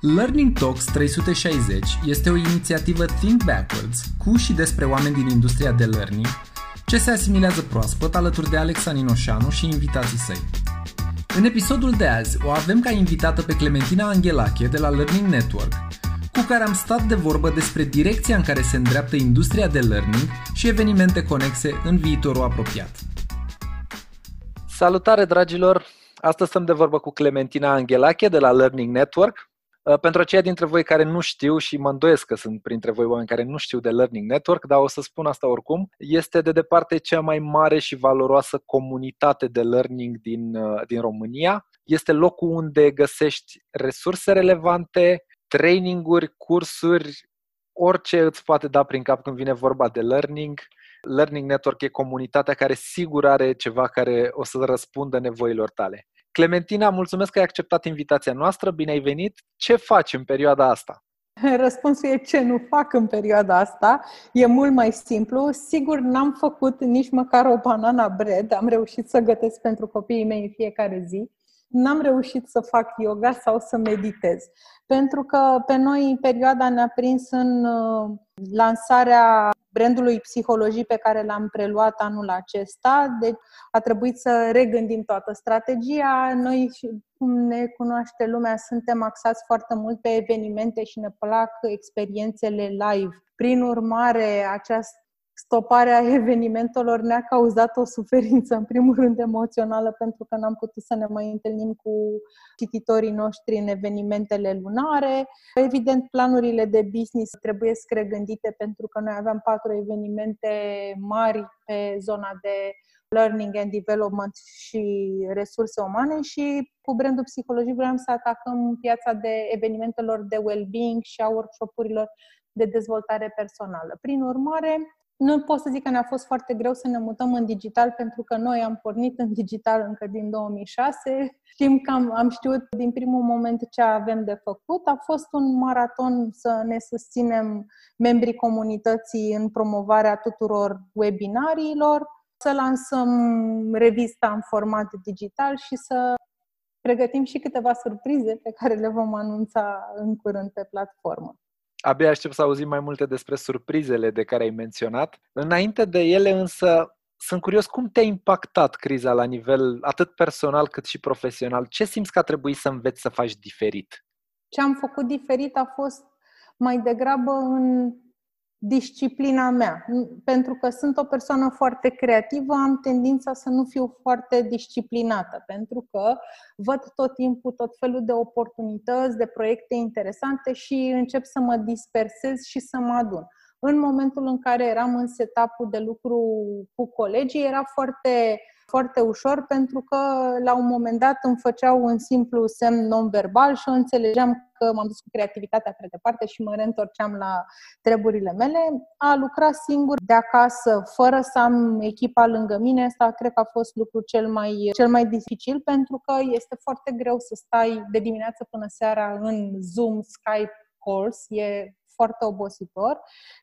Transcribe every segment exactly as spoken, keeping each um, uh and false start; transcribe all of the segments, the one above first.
Learning Talks trei sute șaizeci este o inițiativă Think Backwards cu și despre oameni din industria de learning ce se asimilează proaspăt alături de Alexa Ninoșanu și invitații săi. În episodul de azi o avem ca invitată pe Clementina Anghelache de la Learning Network, cu care am stat de vorbă despre direcția în care se îndreaptă industria de learning și evenimente conexe în viitorul apropiat. Salutare, dragilor! Astăzi stăm de vorbă cu Clementina Anghelache de la Learning Network. Pentru aceia dintre voi care nu știu, și mă îndoiesc că sunt printre voi oameni care nu știu de Learning Network, dar o să spun asta oricum, este de departe cea mai mare și valoroasă comunitate de learning din, din România. Este locul unde găsești resurse relevante, traininguri, cursuri, orice îți poate da prin cap când vine vorba de learning. Learning Network e comunitatea care sigur are ceva care o să răspundă nevoilor tale. Clementina, mulțumesc că ai acceptat invitația noastră, bine ai venit! Ce faci în perioada asta? Răspunsul e ce nu fac în perioada asta. E mult mai simplu. Sigur, n-am făcut nici măcar o banana bread. Am reușit să gătesc pentru copiii mei în fiecare zi. N-am reușit să fac yoga sau să meditez. Pentru că pe noi perioada ne-a prins în lansarea brandului Psihologie pe care l-am preluat anul acesta, deci a trebuit să regândim toată strategia. Noi, cum ne cunoaște lumea, suntem axați foarte mult pe evenimente și ne plac experiențele live. Prin urmare, această stopare a evenimentelor ne-a cauzat o suferință, în primul rând emoțională, pentru că n-am putut să ne mai întâlnim cu cititorii noștri în evenimentele lunare. Evident, planurile de business trebuie regândite pentru că noi aveam patru evenimente mari pe zona de learning and development și resurse umane și cu brandul Psihologie vreau să atacăm piața de evenimentelor de well-being și a workshopurilor de dezvoltare personală. Prin urmare, nu pot să zic că ne-a fost foarte greu să ne mutăm în digital, pentru că noi am pornit în digital încă din două mii șase. Știm că am, am știut din primul moment ce avem de făcut. A fost un maraton să ne susținem membrii comunității în promovarea tuturor webinariilor, să lansăm revista în format digital și să pregătim și câteva surprize pe care le vom anunța în curând pe platformă. Abia aștept să auzim mai multe despre surprizele de care ai menționat. Înainte de ele însă, sunt curios cum te-a impactat criza la nivel atât personal cât și profesional. Ce simți că a trebuit să înveți să faci diferit? Ce am făcut diferit a fost mai degrabă în disciplina mea. Pentru că sunt o persoană foarte creativă, am tendința să nu fiu foarte disciplinată, pentru că văd tot timpul tot felul de oportunități, de proiecte interesante și încep să mă dispersez și să mă adun. În momentul în care eram în setup-ul de lucru cu colegii, era foarte, foarte ușor, pentru că la un moment dat îmi făceau un simplu semn non-verbal și înțelegeam că m-am dus cu creativitatea pe departe și mă reîntorceam la treburile mele. A lucra singur de acasă, fără să am echipa lângă mine, asta cred că a fost lucrul cel mai, cel mai dificil, pentru că este foarte greu să stai de dimineață până seara în Zoom, Skype calls, e foarte obositor.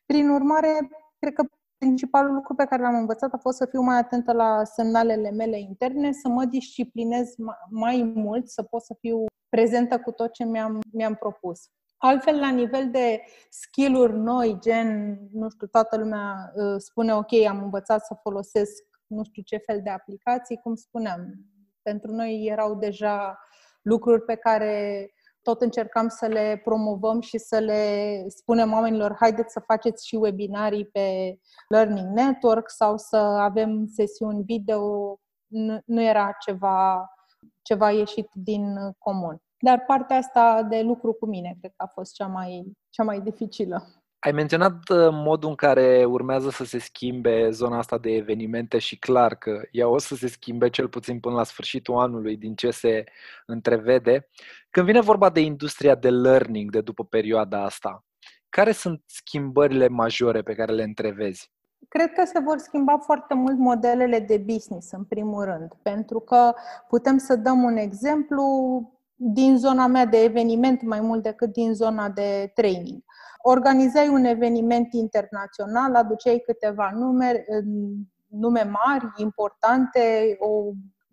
Prin urmare, cred că principalul lucru pe care l-am învățat a fost să fiu mai atentă la semnalele mele interne, să mă disciplinez mai mult, să pot să fiu prezentă cu tot ce mi-am, mi-am propus. Altfel, la nivel de skill-uri noi, gen, nu știu, toată lumea spune, ok, am învățat să folosesc nu știu ce fel de aplicații, cum spuneam. Pentru noi erau deja lucruri pe care tot încercam să le promovăm și să le spunem oamenilor, haideți să faceți și webinarii pe Learning Network sau să avem sesiuni video. Nu era ceva, ceva ieșit din comun. Dar partea asta de lucru cu mine cred că a fost cea mai, cea mai dificilă. Ai menționat modul în care urmează să se schimbe zona asta de evenimente și clar că ea o să se schimbe cel puțin până la sfârșitul anului din ce se întrevede. Când vine vorba de industria de learning de după perioada asta, care sunt schimbările majore pe care le întrevezi? Cred că se vor schimba foarte mult modelele de business, în primul rând, pentru că putem să dăm un exemplu din zona mea de eveniment mai mult decât din zona de training. Organizai un eveniment internațional, aduceai câteva nume, nume mari, importante, o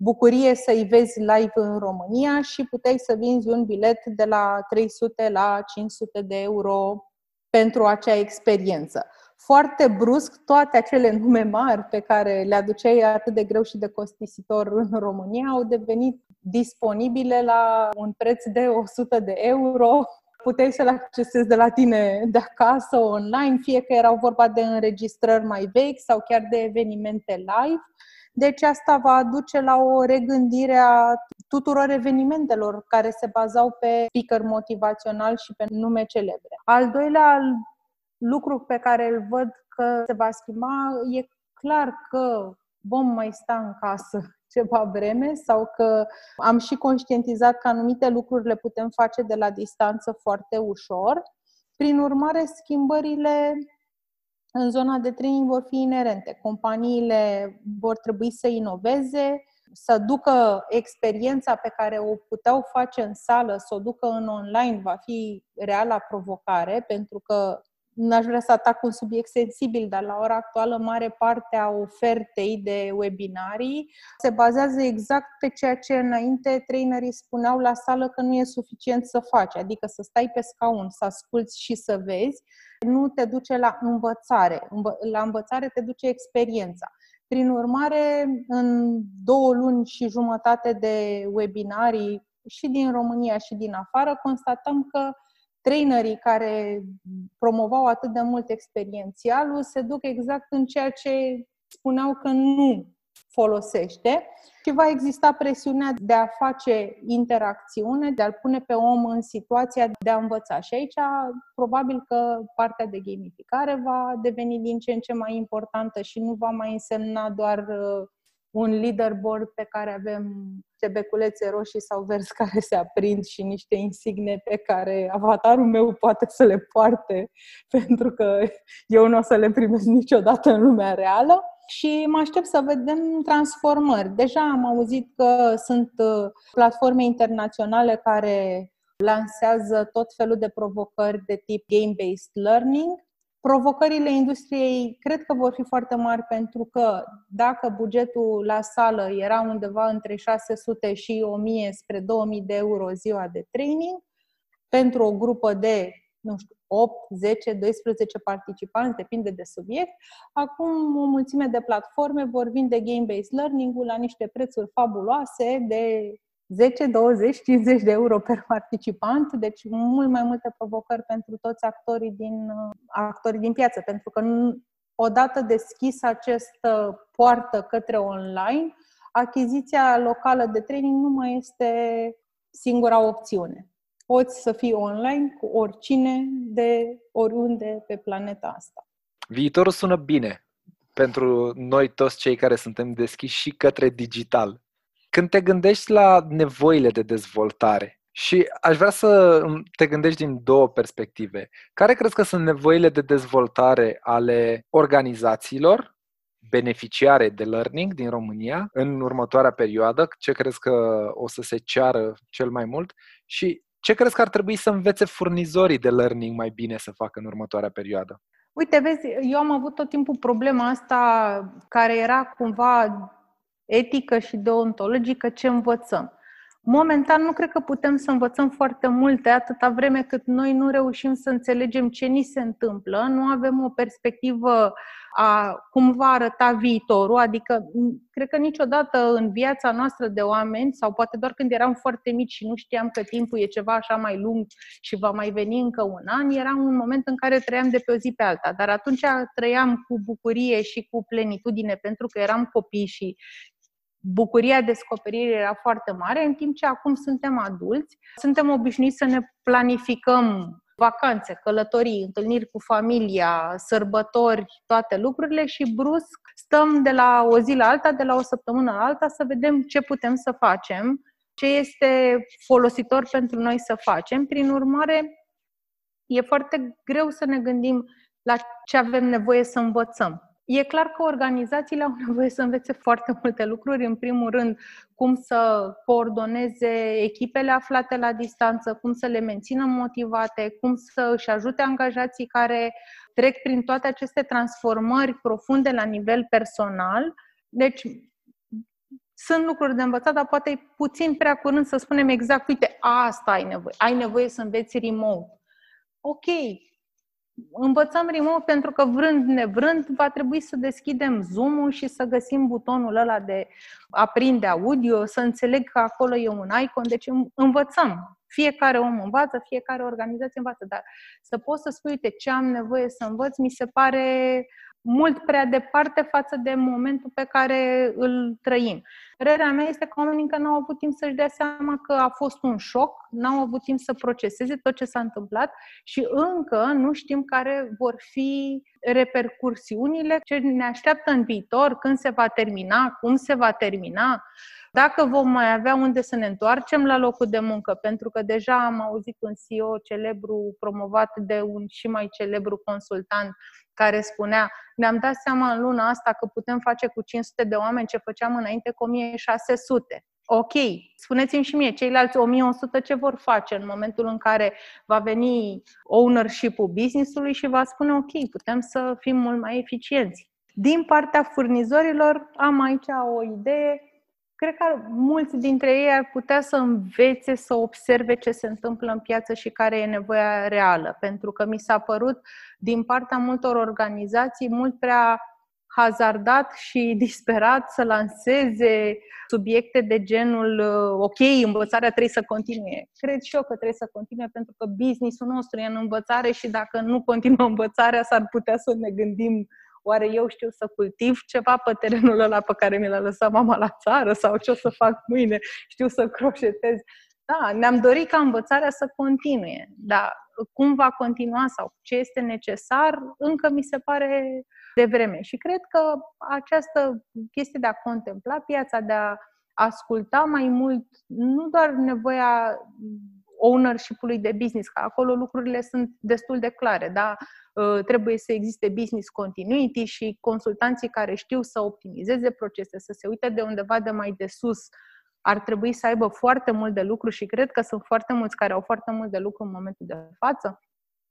bucurie să-i vezi live în România și puteai să vinzi un bilet de la trei sute la cinci sute de euro pentru acea experiență. Foarte brusc, toate acele nume mari pe care le aduceai atât de greu și de costisitor în România au devenit disponibile la un preț de o sută de euro. Puteai să le accesezi de la tine de acasă, online, fie că erau vorba de înregistrări mai vechi sau chiar de evenimente live. Deci asta va aduce la o regândire a tuturor evenimentelor care se bazau pe speaker motivațional și pe nume celebre. Al doilea lucru pe care îl văd că se va schimba, e clar că vom mai sta în casă ceva vreme sau că am și conștientizat că anumite lucruri le putem face de la distanță foarte ușor. Prin urmare, schimbările în zona de training vor fi inerente. Companiile vor trebui să inoveze, să ducă experiența pe care o puteau face în sală, să o ducă în online, va fi reala provocare, pentru că n-aș vrea să atac un subiect sensibil, dar la ora actuală mare parte a ofertei de webinarii se bazează exact pe ceea ce înainte trainerii spuneau la sală că nu e suficient să faci, adică să stai pe scaun, să asculți și să vezi, nu te duce la învățare. La învățare te duce experiența. Prin urmare, în două luni și jumătate de webinarii și din România și din afară, constatăm că trainerii care promovau atât de mult experiențialul se duc exact în ceea ce spuneau că nu folosește și va exista presiunea de a face interacțiune, de a-l pune pe om în situația de a învăța. Și aici probabil că partea de gamificare va deveni din ce în ce mai importantă și nu va mai însemna doar un leaderboard pe care avem niște beculețe roșii sau verzi care se aprind și niște insigne pe care avatarul meu poate să le poarte pentru că eu nu o să le primesc niciodată în lumea reală. Și mă aștept să vedem transformări. Deja am auzit că sunt platforme internaționale care lansează tot felul de provocări de tip game-based learning. Provocările industriei cred că vor fi foarte mari pentru că dacă bugetul la sală era undeva între șase sute și o mie spre două mii de euro ziua de training, pentru o grupă de, nu știu, opt, zece, doisprezece participanți, depinde de subiect, acum o mulțime de platforme vor vinde game-based learning-ul la niște prețuri fabuloase de zece, douăzeci, cincizeci de euro per participant, deci mult mai multe provocări pentru toți actorii din, actorii din piață, pentru că odată deschis această poartă către online, achiziția locală de training nu mai este singura opțiune. Poți să fii online cu oricine de oriunde pe planeta asta. Viitorul sună bine pentru noi toți cei care suntem deschiși și către digital. Când te gândești la nevoile de dezvoltare și aș vrea să te gândești din două perspective. Care crezi că sunt nevoile de dezvoltare ale organizațiilor beneficiare de learning din România în următoarea perioadă? Ce crezi că o să se ceară cel mai mult? Și ce crezi că ar trebui să învețe furnizorii de learning mai bine să facă în următoarea perioadă? Uite, vezi, eu am avut tot timpul problema asta care era cumva etică și deontologică, ce învățăm. Momentan nu cred că putem să învățăm foarte multe atâta vreme cât noi nu reușim să înțelegem ce ni se întâmplă, nu avem o perspectivă a cum va arăta viitorul, adică cred că niciodată în viața noastră de oameni, sau poate doar când eram foarte mici și nu știam că timpul e ceva așa mai lung și va mai veni încă un an, era un moment în care trăiam de pe o zi pe alta, dar atunci trăiam cu bucurie și cu plenitudine pentru că eram copii și bucuria descoperirii era foarte mare, în timp ce acum suntem adulți, suntem obișnuiți să ne planificăm vacanțe, călătorii, întâlniri cu familia, sărbători, toate lucrurile și brusc stăm de la o zi la alta, de la o săptămână la alta să vedem ce putem să facem, ce este folositor pentru noi să facem. Prin urmare, e foarte greu să ne gândim la ce avem nevoie să învățăm. E clar că organizațiile au nevoie să învețe foarte multe lucruri, în primul rând cum să coordoneze echipele aflate la distanță, cum să le mențină motivate, cum să își ajute angajații care trec prin toate aceste transformări profunde la nivel personal. Deci sunt lucruri de învățat, dar poate e puțin prea curând să spunem exact, uite, asta ai nevoie. Ai nevoie să înveți remote. Ok, învățăm remote pentru că vrând nevrând va trebui să deschidem Zoom-ul și să găsim butonul ăla de a prinde audio, să înțeleg că acolo e un icon, deci învățăm. Fiecare om învață, fiecare organizație învață, dar să poți să spui, uite, ce am nevoie să învăț, mi se pare mult prea departe față de momentul pe care îl trăim. Părerea mea este că oamenii încă n-au avut timp să-și dea seama că a fost un șoc, n-au avut timp să proceseze tot ce s-a întâmplat și încă nu știm care vor fi repercursiunile, ce ne așteaptă în viitor, când se va termina, cum se va termina, dacă vom mai avea unde să ne întoarcem la locul de muncă, pentru că deja am auzit un C E O celebru promovat de un și mai celebru consultant care spunea, ne-am dat seama în luna asta că putem face cu cinci sute de oameni ce făceam înainte cu o mie șase sute. Ok, spuneți-mi și mie, ceilalți o mie o sută ce vor face în momentul în care va veni ownership-ul business-ului și va spune, ok, putem să fim mult mai eficienți. Din partea furnizorilor am aici o idee. Cred că mulți dintre ei ar putea să învețe, să observe ce se întâmplă în piață și care e nevoia reală. Pentru că mi s-a părut, din partea multor organizații, mult prea hazardat și disperat să lanseze subiecte de genul ok, învățarea trebuie să continue. Cred și eu că trebuie să continue pentru că business-ul nostru e în învățare și dacă nu continuă învățarea, s-ar putea să ne gândim oare eu știu să cultiv ceva pe terenul ăla pe care mi l-a lăsat mama la țară sau ce o să fac mâine, știu să croșetez. Da, ne-am dorit ca învățarea să continue, dar cum va continua sau ce este necesar, încă mi se pare devreme. Și cred că această chestie de a contempla piața, de a asculta mai mult, nu doar nevoia ownership-ului de business, că acolo lucrurile sunt destul de clare, da? Trebuie să existe business continuity și consultanții care știu să optimizeze procese, să se uite de undeva de mai de sus, ar trebui să aibă foarte mult de lucru și cred că sunt foarte mulți care au foarte mult de lucru în momentul de față.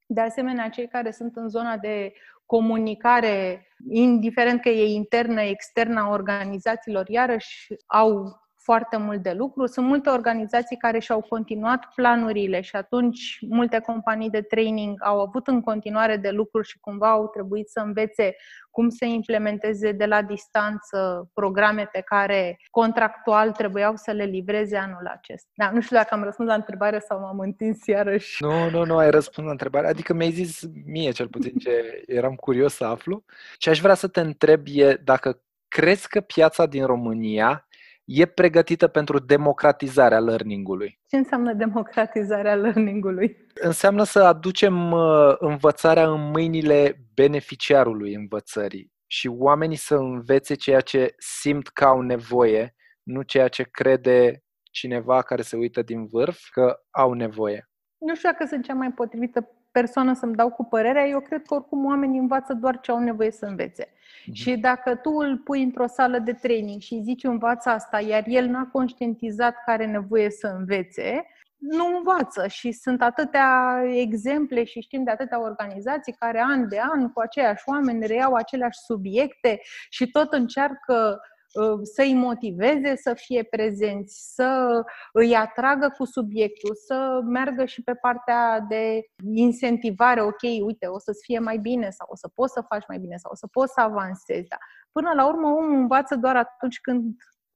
De asemenea, cei care sunt în zona de comunicare, indiferent că e internă, externă a organizațiilor, iarăși au foarte mult de lucru. Sunt multe organizații care și-au continuat planurile și atunci multe companii de training au avut în continuare de lucru și cumva au trebuit să învețe cum să implementeze de la distanță programe pe care contractual trebuiau să le livreze anul acesta. Da, nu știu dacă am răspuns la întrebare sau m-am întins iarăși. Nu, nu, nu, ai răspuns la întrebare. Adică mi-ai zis mie cel puțin ce eram curios să aflu. Și aș vrea să te întreb e dacă crezi că piața din România e pregătită pentru democratizarea learning-ului. Ce înseamnă democratizarea learning-ului? Înseamnă să aducem învățarea în mâinile beneficiarului învățării și oamenii să învețe ceea ce simt că au nevoie, nu ceea ce crede cineva care se uită din vârf că au nevoie. Nu știu dacă sunt cea mai potrivită persoană să-mi dau cu părerea, eu cred că oricum oamenii învață doar ce au nevoie să învețe. Mm-hmm. Și dacă tu îl pui într-o sală de training și îi zici învață asta, iar el n-a conștientizat că are nevoie să învețe, nu învață și sunt atâtea exemple și știm de atâtea organizații care an de an cu aceiași oameni reiau aceleași subiecte și tot încearcă să-i motiveze să fie prezenți, să îi atragă cu subiectul, să meargă și pe partea de incentivare, ok, uite, o să-ți fie mai bine sau o să poți să faci mai bine sau o să poți să avansezi. Da. Până la urmă, omul învață doar atunci când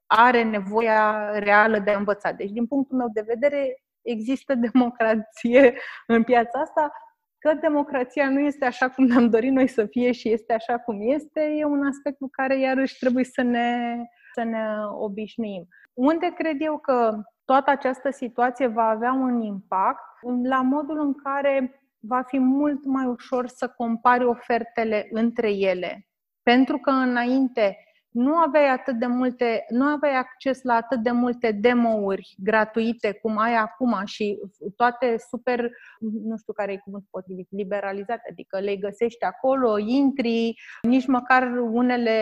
are nevoia reală de a învăța. Deci, din punctul meu de vedere, există democrație în piața asta, că democrația nu este așa cum ne-am dorit noi să fie și este așa cum este, e un aspect cu care iarăși trebuie să ne, să ne obișnuim. Unde cred eu că toată această situație va avea un impact? La modul în care va fi mult mai ușor să compari ofertele între ele. Pentru că înainte nu aveai atât de multe, nu aveai acces la atât de multe demo-uri gratuite cum ai acum și toate super, nu știu care e cuvântul potrivit, liberalizate, adică le găsești acolo, intri, nici măcar unele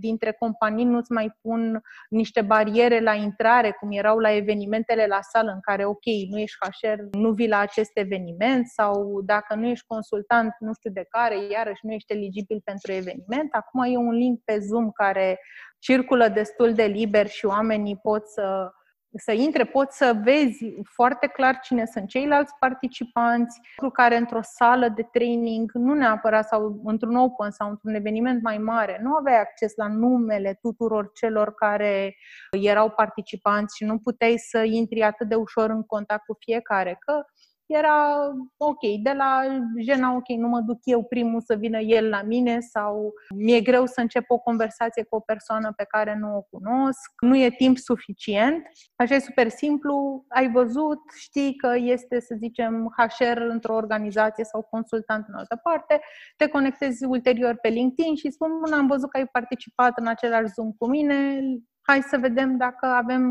dintre companii nu-ți mai pun niște bariere la intrare, cum erau la evenimentele la sală în care, ok, nu ești H R, nu vii la acest eveniment sau dacă nu ești consultant, nu știu de care, iarăși nu ești eligibil pentru eveniment. Acum e un link pe Zoom care care circulă destul de liber și oamenii pot să, să intre, pot să vezi foarte clar cine sunt ceilalți participanți, lucru care într-o sală de training, nu neapărat, sau într-un open sau într-un eveniment mai mare, nu aveai acces la numele tuturor celor care erau participanți și nu puteai să intri atât de ușor în contact cu fiecare, că era ok, de la jena, ok, nu mă duc eu primul să vină el la mine sau mi-e greu să încep o conversație cu o persoană pe care nu o cunosc, nu e timp suficient. Așa e super simplu, ai văzut, știi că este, să zicem, H R într-o organizație sau consultant în altă parte, te conectezi ulterior pe LinkedIn și spun, am văzut că ai participat în același Zoom cu mine, hai să vedem dacă avem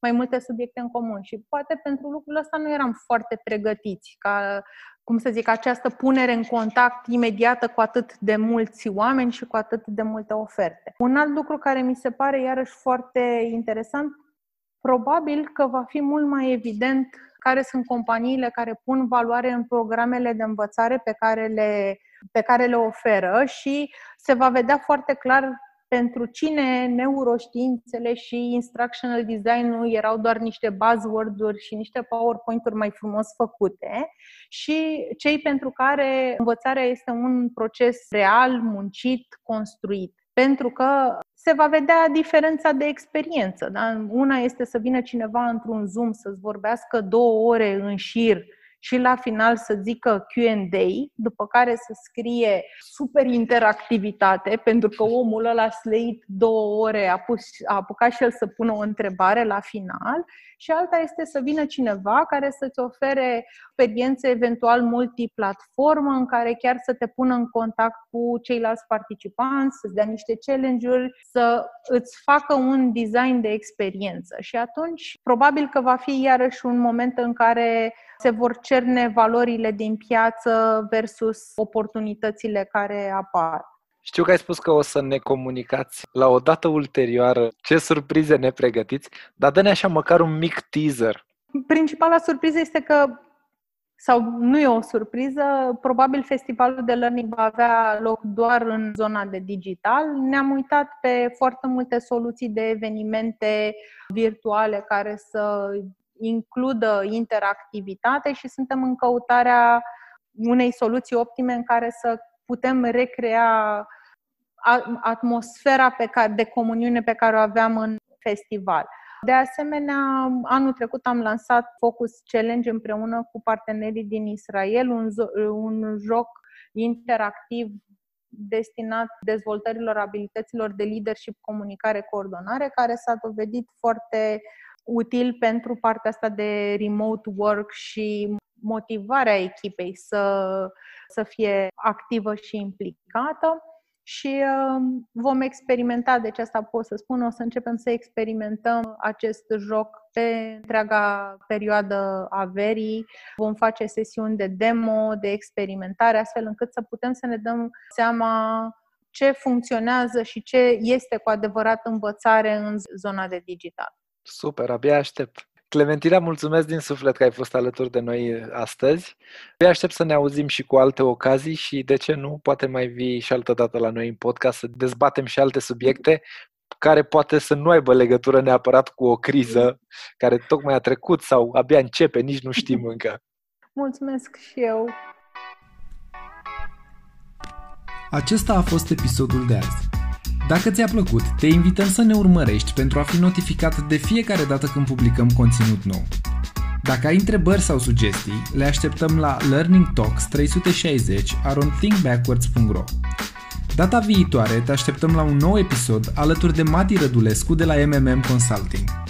mai multe subiecte în comun. Și poate pentru lucrul ăsta nu eram foarte pregătiți, ca, cum să zic, această punere în contact imediată cu atât de mulți oameni și cu atât de multe oferte. Un alt lucru care mi se pare iarăși foarte interesant, probabil că va fi mult mai evident care sunt companiile care pun valoare în programele de învățare pe care le, pe care le oferă și se va vedea foarte clar pentru cine neuroștiințele și instructional design-ul erau doar niște buzzword-uri și niște PowerPoint-uri mai frumos făcute și cei pentru care învățarea este un proces real, muncit, construit. Pentru că se va vedea diferența de experiență. Da? Una este să vină cineva într-un Zoom să-ți vorbească două ore în șir și la final să zică Q and A, după care să scrie super interactivitate, pentru că omul ăla sleit două ore, a, pus, a apucat și el să pună o întrebare la final. Și alta este să vină cineva care să-ți ofere experiențe eventual multiplatformă, în care chiar să te pună în contact cu ceilalți participanți, să-ți dea niște challenge-uri, să îți facă un design de experiență. Și atunci, probabil că va fi iarăși un moment în care se vor cerne valorile din piață versus oportunitățile care apar. Știu că ai spus că o să ne comunicați la o dată ulterioară ce surprize ne pregătiți, dar dă-ne așa măcar un mic teaser. Principala surpriză este că, sau nu e o surpriză, probabil festivalul de learning va avea loc doar în zona de digital. Ne-am uitat pe foarte multe soluții de evenimente virtuale care să includă interactivitate și suntem în căutarea unei soluții optime în care să putem recrea atmosfera pe care, de comuniune pe care o aveam în festival. De asemenea, anul trecut am lansat Focus Challenge împreună cu partenerii din Israel, un, un joc interactiv destinat dezvoltărilor abilităților de leadership, comunicare, coordonare, care s-a dovedit foarte util pentru partea asta de remote work și motivarea echipei să, să fie activă și implicată și vom experimenta, deci asta pot să spun, o să începem să experimentăm acest joc pe întreaga perioadă a verii. Vom face sesiuni de demo, de experimentare, astfel încât să putem să ne dăm seama ce funcționează și ce este cu adevărat învățare în zona de digital. Super, abia aștept. Clementina, mulțumesc din suflet că ai fost alături de noi astăzi. Abia aștept să ne auzim și cu alte ocazii și, de ce nu, poate mai vii și altă dată la noi în podcast să dezbatem și alte subiecte care poate să nu aibă legătură neapărat cu o criză care tocmai a trecut sau abia începe, nici nu știm încă. Mulțumesc și eu! Acesta a fost episodul de azi. Dacă ți-a plăcut, te invităm să ne urmărești pentru a fi notificat de fiecare dată când publicăm conținut nou. Dacă ai întrebări sau sugestii, le așteptăm la learning talks trei sute șaizeci at think backwards dot r o. Data viitoare te așteptăm la un nou episod alături de Mati Rădulescu de la M M M Consulting.